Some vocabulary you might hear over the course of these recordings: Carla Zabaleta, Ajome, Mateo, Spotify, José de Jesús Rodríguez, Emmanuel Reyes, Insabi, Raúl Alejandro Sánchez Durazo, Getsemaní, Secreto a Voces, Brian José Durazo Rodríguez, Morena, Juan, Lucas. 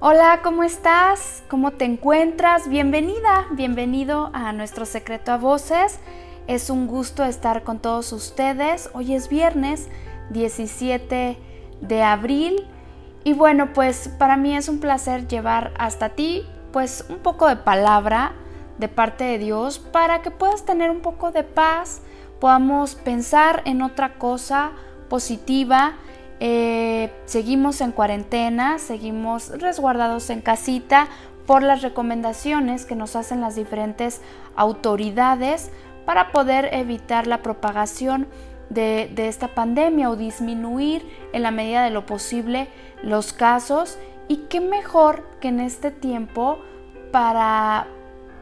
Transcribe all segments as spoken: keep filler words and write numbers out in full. Hola, ¿cómo estás? ¿Cómo te encuentras? Bienvenida, bienvenido a nuestro Secreto a Voces. Es un gusto estar con todos ustedes. Hoy es viernes diecisiete de abril y bueno, pues para mí es un placer llevar hasta ti pues un poco de palabra de parte de Dios para que puedas tener un poco de paz, podamos pensar en otra cosa positiva. Eh, seguimos en cuarentena, seguimos resguardados en casita por las recomendaciones que nos hacen las diferentes autoridades para poder evitar la propagación de, de esta pandemia o disminuir en la medida de lo posible los casos. Y qué mejor que en este tiempo para,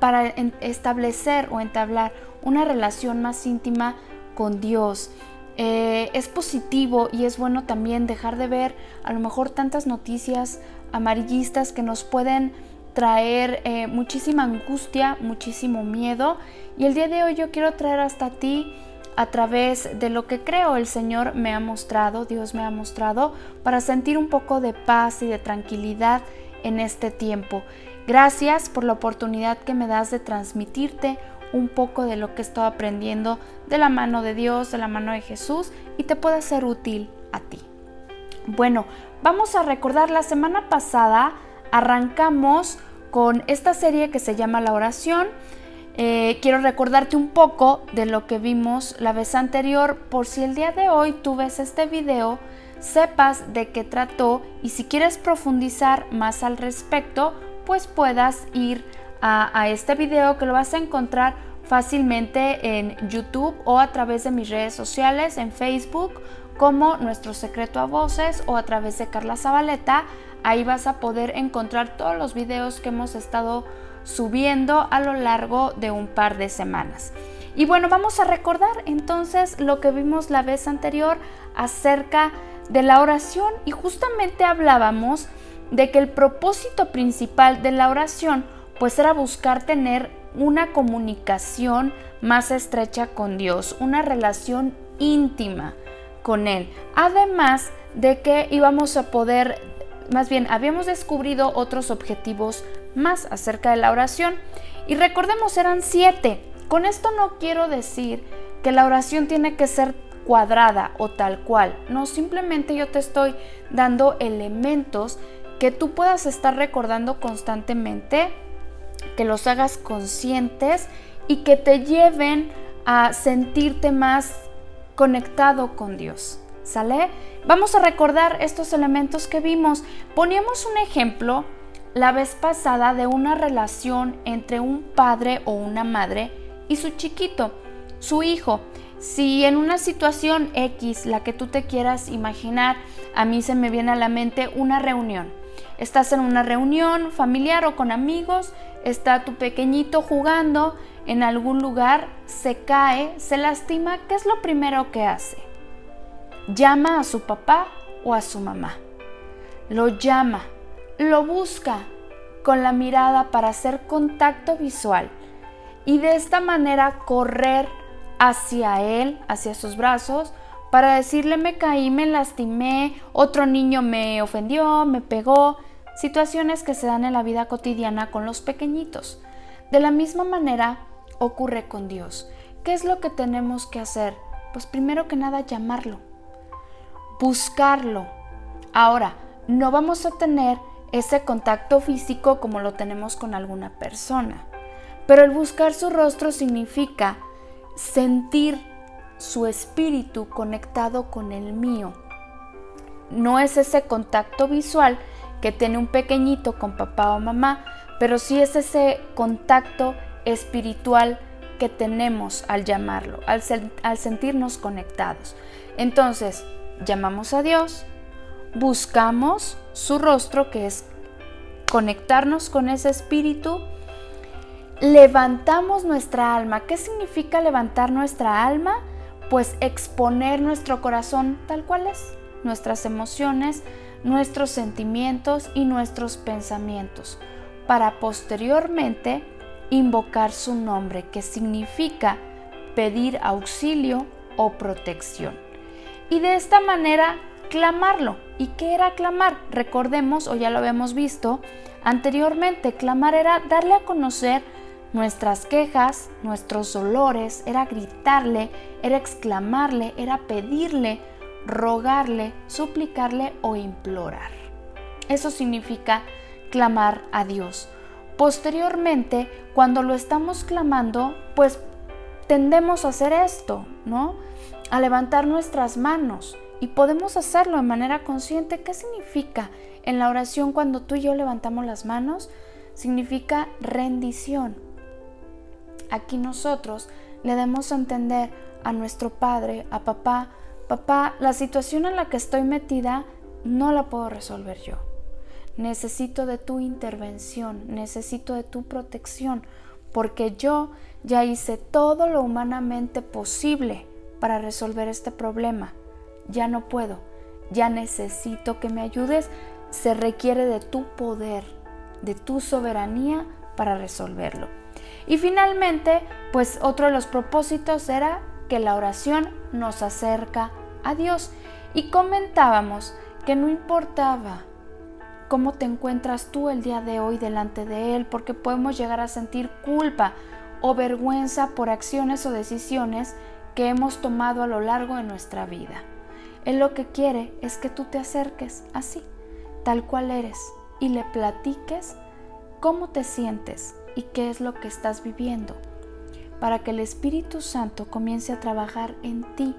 para establecer o entablar una relación más íntima con Dios. Eh, es positivo y es bueno también dejar de ver a lo mejor tantas noticias amarillistas que nos pueden traer eh, muchísima angustia, muchísimo miedo. Y el día de hoy yo quiero traer hasta ti, a través de lo que creo el Señor me ha mostrado, Dios me ha mostrado, para sentir un poco de paz y de tranquilidad en este tiempo. Gracias por la oportunidad que me das de transmitirte un poco de lo que estoy aprendiendo de la mano de Dios, de la mano de Jesús, y te pueda ser útil a ti. Bueno, vamos a recordar, la semana pasada arrancamos con esta serie que se llama La Oración. Eh, quiero recordarte un poco de lo que vimos la vez anterior, por si el día de hoy tú ves este video, sepas de qué trató, y si quieres profundizar más al respecto, pues puedas ir A, a este video que lo vas a encontrar fácilmente en YouTube o a través de mis redes sociales, en Facebook como Nuestro Secreto a Voces, o a través de Carla Zabaleta. Ahí vas a poder encontrar todos los videos que hemos estado subiendo a lo largo de un par de semanas. Y bueno, vamos a recordar entonces lo que vimos la vez anterior acerca de la oración, y justamente hablábamos de que el propósito principal de la oración pues era buscar tener una comunicación más estrecha con Dios, una relación íntima con Él. Además de que íbamos a poder, más bien habíamos descubierto otros objetivos más acerca de la oración. Y recordemos, eran siete. Con esto no quiero decir que la oración tiene que ser cuadrada o tal cual. No, simplemente yo te estoy dando elementos que tú puedas estar recordando constantemente, que los hagas conscientes y que te lleven a sentirte más conectado con Dios, ¿sale? Vamos a recordar estos elementos que vimos. Poníamos un ejemplo la vez pasada de una relación entre un padre o una madre y su chiquito, su hijo. Si en una situación X, la que tú te quieras imaginar, a mí se me viene a la mente una reunión. Estás en una reunión familiar o con amigos, está tu pequeñito jugando en algún lugar, se cae, se lastima. ¿Qué es lo primero que hace? Llama a su papá o a su mamá. Lo llama, lo busca con la mirada para hacer contacto visual y de esta manera correr hacia él, hacia sus brazos, para decirle: me caí, me lastimé, otro niño me ofendió, me pegó. Situaciones que se dan en la vida cotidiana con los pequeñitos. De la misma manera ocurre con Dios. ¿Qué es lo que tenemos que hacer? Pues primero que nada llamarlo, buscarlo. Ahora, no vamos a tener ese contacto físico como lo tenemos con alguna persona, pero el buscar su rostro significa sentir su espíritu conectado con el mío. No es ese contacto visual que tiene un pequeñito con papá o mamá, pero sí es ese contacto espiritual que tenemos al llamarlo, al, sen- al sentirnos conectados. Entonces, llamamos a Dios, buscamos su rostro, que es conectarnos con ese espíritu. Levantamos nuestra alma. ¿Qué significa levantar nuestra alma? Pues exponer nuestro corazón tal cual es, nuestras emociones, nuestros sentimientos y nuestros pensamientos, para posteriormente invocar su nombre, que significa pedir auxilio o protección. Y de esta manera clamarlo. ¿Y qué era clamar? Recordemos, o ya lo habíamos visto anteriormente, clamar era darle a conocer nuestras quejas, nuestros dolores, era gritarle, era exclamarle, era pedirle, rogarle, suplicarle o implorar. Eso significa clamar a Dios. Posteriormente, cuando lo estamos clamando, pues tendemos a hacer esto, ¿no? A levantar nuestras manos, y podemos hacerlo de manera consciente. ¿Qué significa en la oración cuando tú y yo levantamos las manos? Significa rendición. Aquí nosotros le damos a entender a nuestro padre, a papá, papá, la situación en la que estoy metida no la puedo resolver yo. Necesito de tu intervención, necesito de tu protección, porque yo ya hice todo lo humanamente posible para resolver este problema. Ya no puedo, ya necesito que me ayudes. Se requiere de tu poder, de tu soberanía para resolverlo. Y finalmente, pues otro de los propósitos era que la oración nos acerca a Dios. Y comentábamos que no importaba cómo te encuentras tú el día de hoy delante de Él, porque podemos llegar a sentir culpa o vergüenza por acciones o decisiones que hemos tomado a lo largo de nuestra vida. Él lo que quiere es que tú te acerques así, tal cual eres, y le platiques cómo te sientes y qué es lo que estás viviendo, para que el Espíritu Santo comience a trabajar en ti,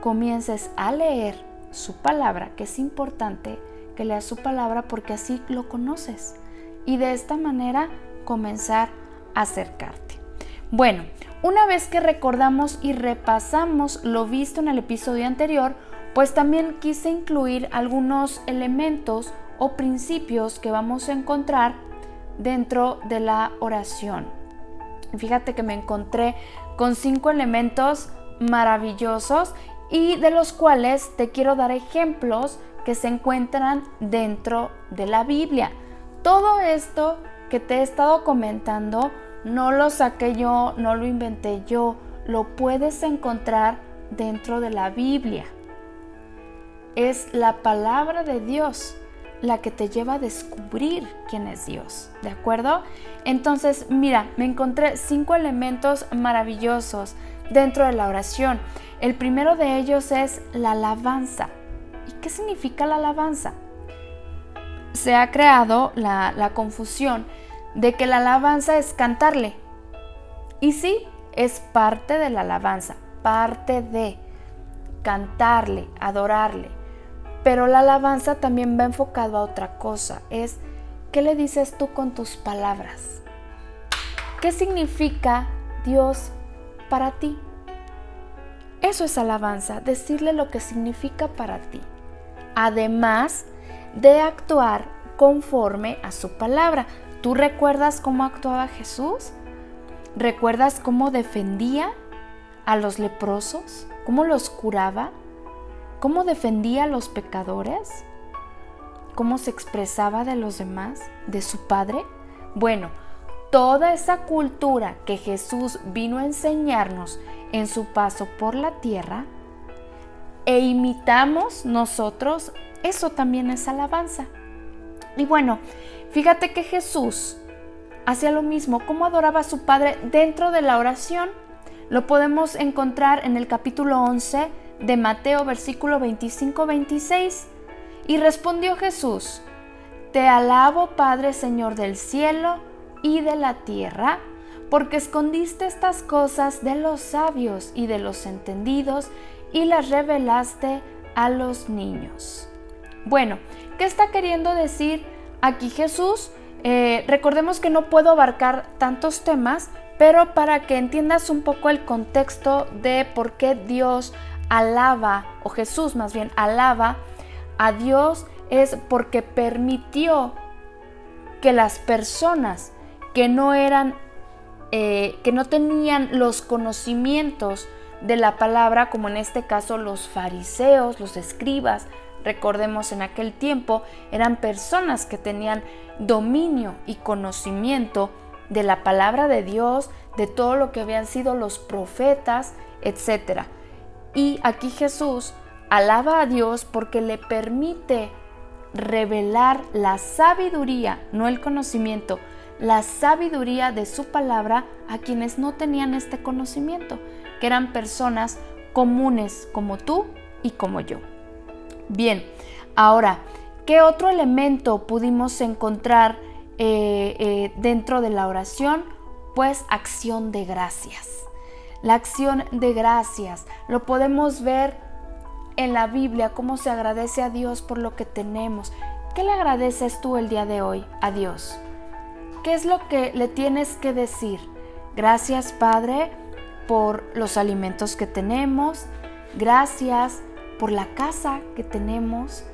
comiences a leer su palabra, que es importante que leas su palabra porque así lo conoces, y de esta manera comenzar a acercarte. Bueno, una vez que recordamos y repasamos lo visto en el episodio anterior, pues también quise incluir algunos elementos o principios que vamos a encontrar dentro de la oración. Fíjate que me encontré con cinco elementos maravillosos y de los cuales te quiero dar ejemplos que se encuentran dentro de la Biblia. Todo esto que te he estado comentando no lo saqué yo, no lo inventé yo, lo puedes encontrar dentro de la Biblia. Es la palabra de Dios la que te lleva a descubrir quién es Dios, ¿de acuerdo? Entonces, mira, me encontré cinco elementos maravillosos dentro de la oración. El primero de ellos es la alabanza. ¿Y qué significa la alabanza? Se ha creado la, la confusión de que la alabanza es cantarle. Y sí, es parte de la alabanza, parte de cantarle, adorarle. Pero la alabanza también va enfocado a otra cosa, es ¿qué le dices tú con tus palabras? ¿Qué significa Dios para ti? Eso es alabanza, decirle lo que significa para ti, además de actuar conforme a su palabra. ¿Tú recuerdas cómo actuaba Jesús? ¿Recuerdas cómo defendía a los leprosos? ¿Cómo los curaba? ¿Cómo defendía a los pecadores? ¿Cómo se expresaba de los demás, de su padre? Bueno, toda esa cultura que Jesús vino a enseñarnos en su paso por la tierra e imitamos nosotros, eso también es alabanza. Y bueno, fíjate que Jesús hacía lo mismo, cómo adoraba a su padre dentro de la oración. Lo podemos encontrar en el capítulo once de Mateo, versículo veinticinco a veintiséis. Y respondió Jesús: Te alabo, Padre, Señor del cielo y de la tierra, porque escondiste estas cosas de los sabios y de los entendidos y las revelaste a los niños. Bueno, ¿qué está queriendo decir aquí Jesús? Eh, recordemos que no puedo abarcar tantos temas, pero para que entiendas un poco el contexto de por qué Dios alaba, o Jesús más bien alaba a Dios, es porque permitió que las personas que no eran, eh, que no tenían los conocimientos de la palabra, como en este caso los fariseos, los escribas, recordemos en aquel tiempo eran personas que tenían dominio y conocimiento de la palabra de Dios, de todo lo que habían sido los profetas, etcétera. Y aquí Jesús Alaba a Dios porque le permite revelar la sabiduría, no el conocimiento, la sabiduría de su palabra a quienes no tenían este conocimiento, que eran personas comunes como tú y como yo. Bien, ahora, ¿qué otro elemento pudimos encontrar eh, eh, dentro de la oración? Pues acción de gracias. La acción de gracias lo podemos ver en la Biblia, cómo se agradece a Dios por lo que tenemos. ¿Qué le agradeces tú el día de hoy a Dios? ¿Qué es lo que le tienes que decir? Gracias, Padre, por los alimentos que tenemos. Gracias por la casa que tenemos.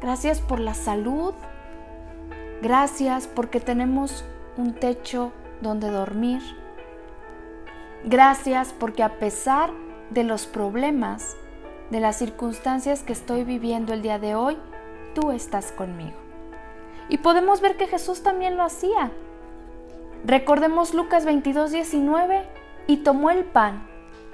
Gracias por la salud. Gracias porque tenemos un techo donde dormir. Gracias porque a pesar de los problemas, de las circunstancias que estoy viviendo el día de hoy, tú estás conmigo. Y podemos ver que Jesús también lo hacía. Recordemos Lucas veintidós diecinueve, y tomó el pan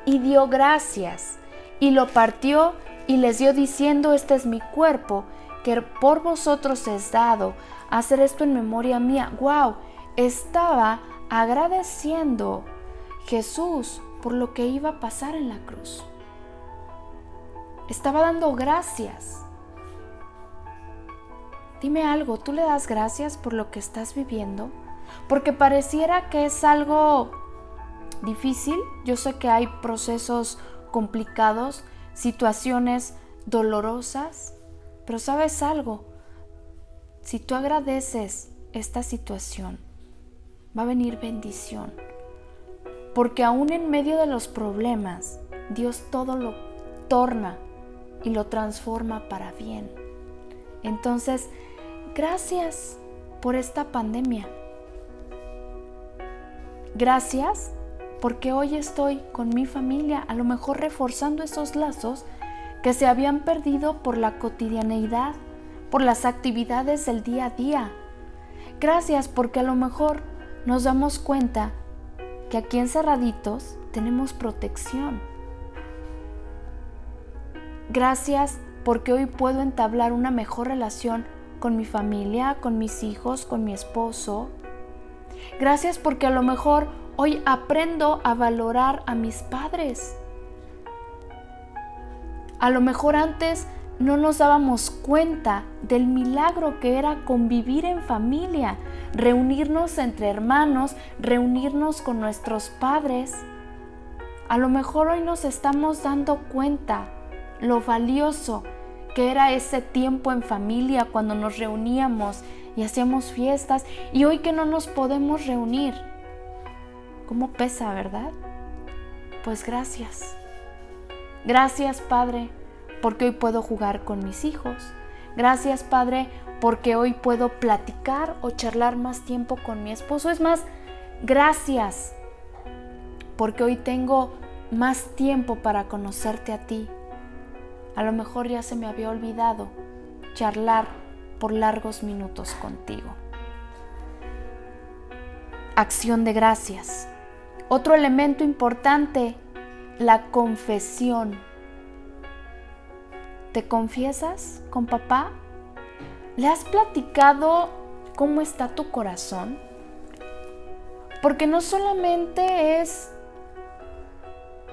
y dio gracias y lo partió y les dio diciendo: este es mi cuerpo que por vosotros es dado, hacer esto en memoria mía. ¡Wow! Estaba agradeciendo Jesús por lo que iba a pasar en la cruz. Estaba dando gracias. Dime algo, ¿tú le das gracias por lo que estás viviendo? Porque pareciera que es algo difícil. Yo sé que hay procesos complicados, situaciones dolorosas, pero ¿sabes algo? Si tú agradeces esta situación, va a venir bendición. Porque aún en medio de los problemas, Dios todo lo torna y lo transforma para bien. Entonces, gracias por esta pandemia. Gracias porque hoy estoy con mi familia, a lo mejor reforzando esos lazos que se habían perdido por la cotidianeidad, por las actividades del día a día. Gracias porque a lo mejor nos damos cuenta que aquí encerraditos tenemos protección. Gracias porque hoy puedo entablar una mejor relación con mi familia, con mis hijos, con mi esposo. Gracias porque a lo mejor hoy aprendo a valorar a mis padres. A lo mejor antes no nos dábamos cuenta del milagro que era convivir en familia, reunirnos entre hermanos, reunirnos con nuestros padres. A lo mejor hoy nos estamos dando cuenta lo valioso que era ese tiempo en familia cuando nos reuníamos y hacíamos fiestas, y hoy que no nos podemos reunir. ¿Cómo pesa, verdad? Pues gracias. Gracias, Padre, porque hoy puedo jugar con mis hijos. Gracias, Padre, porque hoy puedo platicar o charlar más tiempo con mi esposo. Es más, gracias, porque hoy tengo más tiempo para conocerte a ti. A lo mejor ya se me había olvidado charlar por largos minutos contigo. Acción de gracias. Otro elemento importante, la confesión. ¿Te confiesas con papá? ¿Le has platicado cómo está tu corazón? Porque no solamente es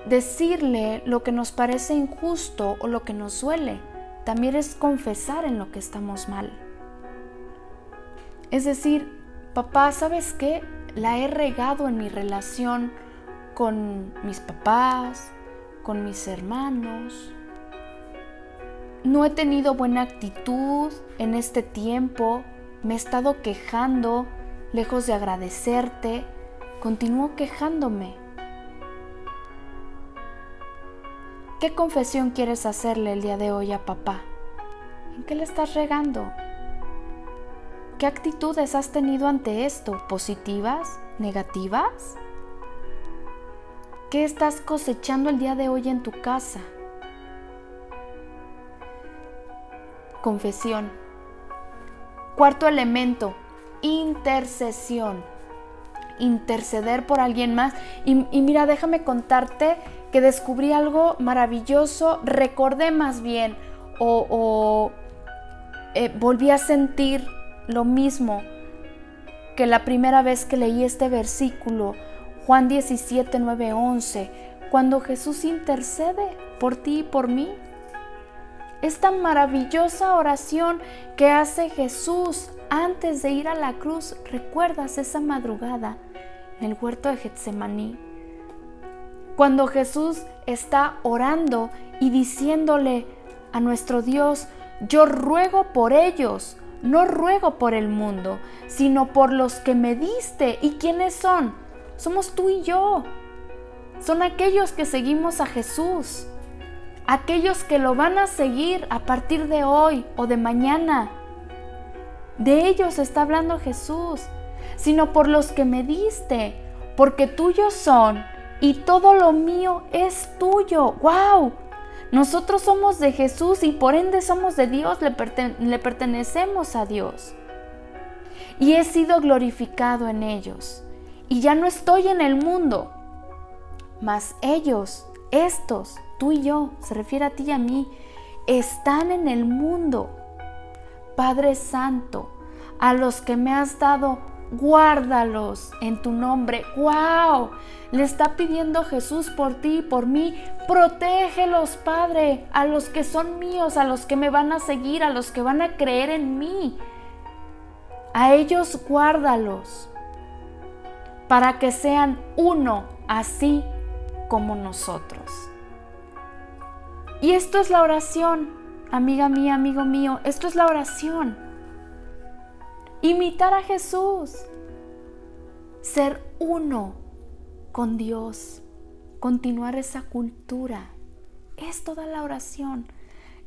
decirle lo que nos parece injusto o lo que nos duele, también es confesar en lo que estamos mal. Es decir, papá, ¿sabes qué? La he regado en mi relación con mis papás, con mis hermanos. No he tenido buena actitud en este tiempo, me he estado quejando, lejos de agradecerte, continúo quejándome. ¿Qué confesión quieres hacerle el día de hoy a papá? ¿En qué le estás regando? ¿Qué actitudes has tenido ante esto? ¿Positivas? ¿Negativas? ¿Qué estás cosechando el día de hoy en tu casa? Confesión. Cuarto elemento, intercesión. Interceder por alguien más. Y, y mira, déjame contarte que descubrí algo maravilloso, recordé más bien o, o eh, volví a sentir lo mismo que la primera vez que leí este versículo, Juan diecisiete, nueve, once, cuando Jesús intercede por ti y por mí. Esta maravillosa oración que hace Jesús antes de ir a la cruz, ¿recuerdas esa madrugada en el huerto de Getsemaní? Cuando Jesús está orando y diciéndole a nuestro Dios, yo ruego por ellos, no ruego por el mundo, sino por los que me diste. ¿Y quiénes son? Somos tú y yo. Son aquellos que seguimos a Jesús, aquellos que lo van a seguir a partir de hoy o de mañana. De ellos está hablando Jesús, sino por los que me diste, porque tuyos son y todo lo mío es tuyo. ¡Wow! Nosotros somos de Jesús y por ende somos de Dios, le, pertene- le pertenecemos a Dios. Y he sido glorificado en ellos. Y ya no estoy en el mundo, mas ellos, estos, tú y yo, se refiere a ti y a mí, están en el mundo. Padre Santo, a los que me has dado, guárdalos en tu nombre. ¡Wow! Le está pidiendo Jesús por ti y por mí. Protégelos, Padre, a los que son míos, a los que me van a seguir, a los que van a creer en mí. A ellos guárdalos para que sean uno, así como nosotros. Y esto es la oración, amiga mía, amigo mío, esto es la oración. Imitar a Jesús, ser uno con Dios, continuar esa cultura, es toda la oración,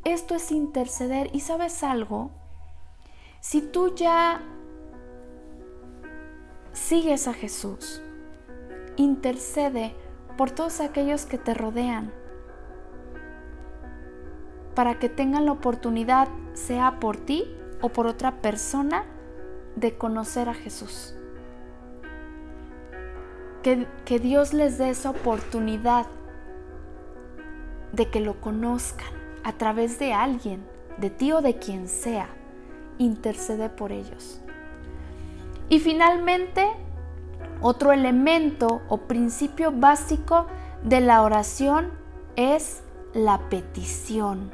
esto es interceder. ¿Y sabes algo? Si tú ya sigues a Jesús, intercede por todos aquellos que te rodean, para que tengan la oportunidad, sea por ti o por otra persona, de conocer a Jesús. Que, que Dios les dé esa oportunidad de que lo conozcan a través de alguien, de ti o de quien sea. Intercede por ellos. Y finalmente, otro elemento o principio básico de la oración es la petición.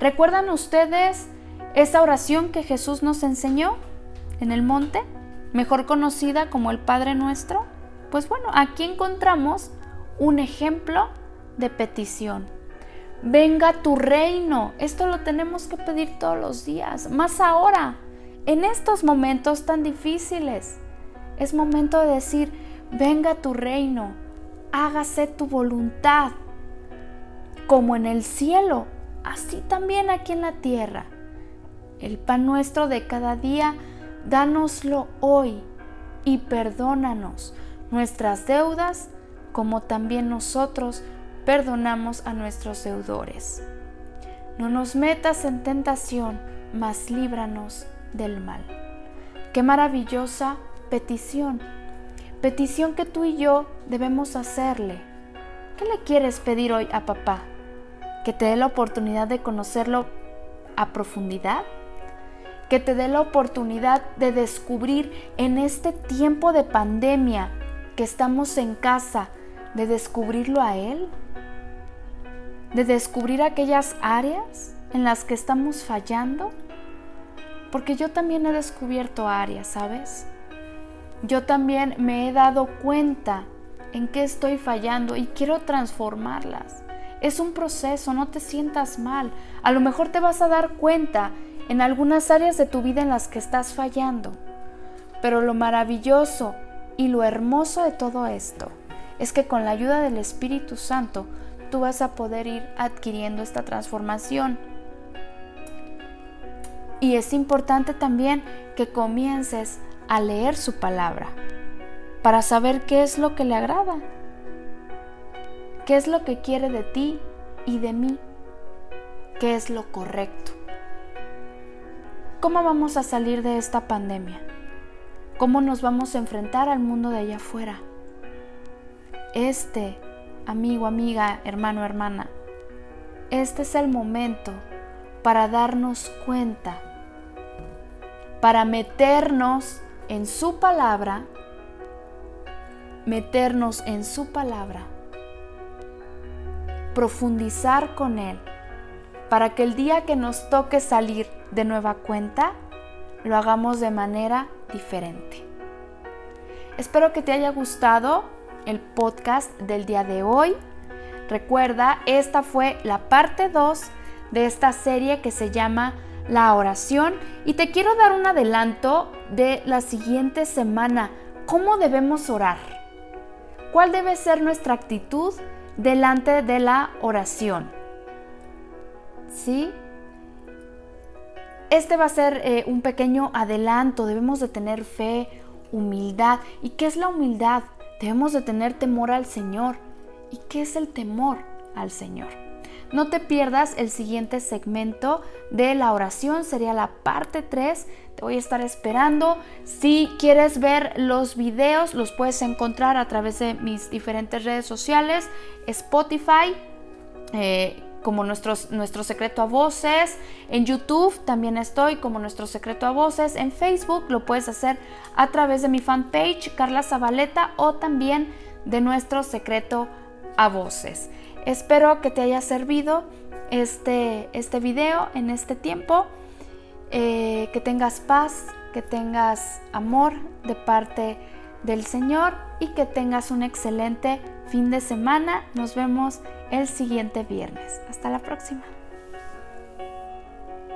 ¿Recuerdan ustedes esa oración que Jesús nos enseñó en el monte, mejor conocida como el Padre Nuestro? Pues bueno, aquí encontramos un ejemplo de petición. Venga tu reino. Esto lo tenemos que pedir todos los días, más ahora, en estos momentos tan difíciles. Es momento de decir, venga tu reino, hágase tu voluntad, como en el cielo, así también aquí en la tierra. El pan nuestro de cada día, dánoslo hoy y perdónanos nuestras deudas como también nosotros perdonamos a nuestros deudores. No nos metas en tentación, mas líbranos del mal. ¡Qué maravillosa petición! Petición que tú y yo debemos hacerle. ¿Qué le quieres pedir hoy a papá? ¿Que te dé la oportunidad de conocerlo a profundidad? Que te dé la oportunidad de descubrir en este tiempo de pandemia que estamos en casa, de descubrirlo a Él, de descubrir aquellas áreas en las que estamos fallando, porque yo también he descubierto áreas, ¿sabes? Yo también me he dado cuenta en qué estoy fallando y quiero transformarlas. Es un proceso, no te sientas mal. A lo mejor te vas a dar cuenta en algunas áreas de tu vida en las que estás fallando. Pero lo maravilloso y lo hermoso de todo esto es que con la ayuda del Espíritu Santo tú vas a poder ir adquiriendo esta transformación. Y es importante también que comiences a leer su palabra para saber qué es lo que le agrada, qué es lo que quiere de ti y de mí, qué es lo correcto. ¿Cómo vamos a salir de esta pandemia? ¿Cómo nos vamos a enfrentar al mundo de allá afuera? Este amigo, amiga, hermano, hermana. Este es el momento para darnos cuenta, para meternos en su palabra, meternos en su palabra, profundizar con él, para que el día que nos toque salir de nueva cuenta, lo hagamos de manera diferente. Espero que te haya gustado el podcast del día de hoy. Recuerda, esta fue la parte dos de esta serie que se llama La Oración, y te quiero dar un adelanto de la siguiente semana. ¿Cómo debemos orar? ¿Cuál debe ser nuestra actitud delante de la oración? ¿Sí? Este va a ser eh, un pequeño adelanto. Debemos de tener fe, humildad. ¿Y qué es la humildad? Debemos de tener temor al Señor. ¿Y qué es el temor al Señor? No te pierdas el siguiente segmento de la oración, sería la parte tres. Te voy a estar esperando. Si quieres ver los videos, los puedes encontrar a través de mis diferentes redes sociales, Spotify, eh, como nuestro, nuestro Secreto a Voces. En YouTube también estoy como Nuestro Secreto a Voces. En Facebook lo puedes hacer a través de mi fanpage, Carla Zabaleta, o también de Nuestro Secreto a Voces. Espero que te haya servido este, este video en este tiempo. Eh, que tengas paz, que tengas amor de parte del Señor y que tengas un excelente fin de semana. Nos vemos el siguiente viernes. Hasta la próxima.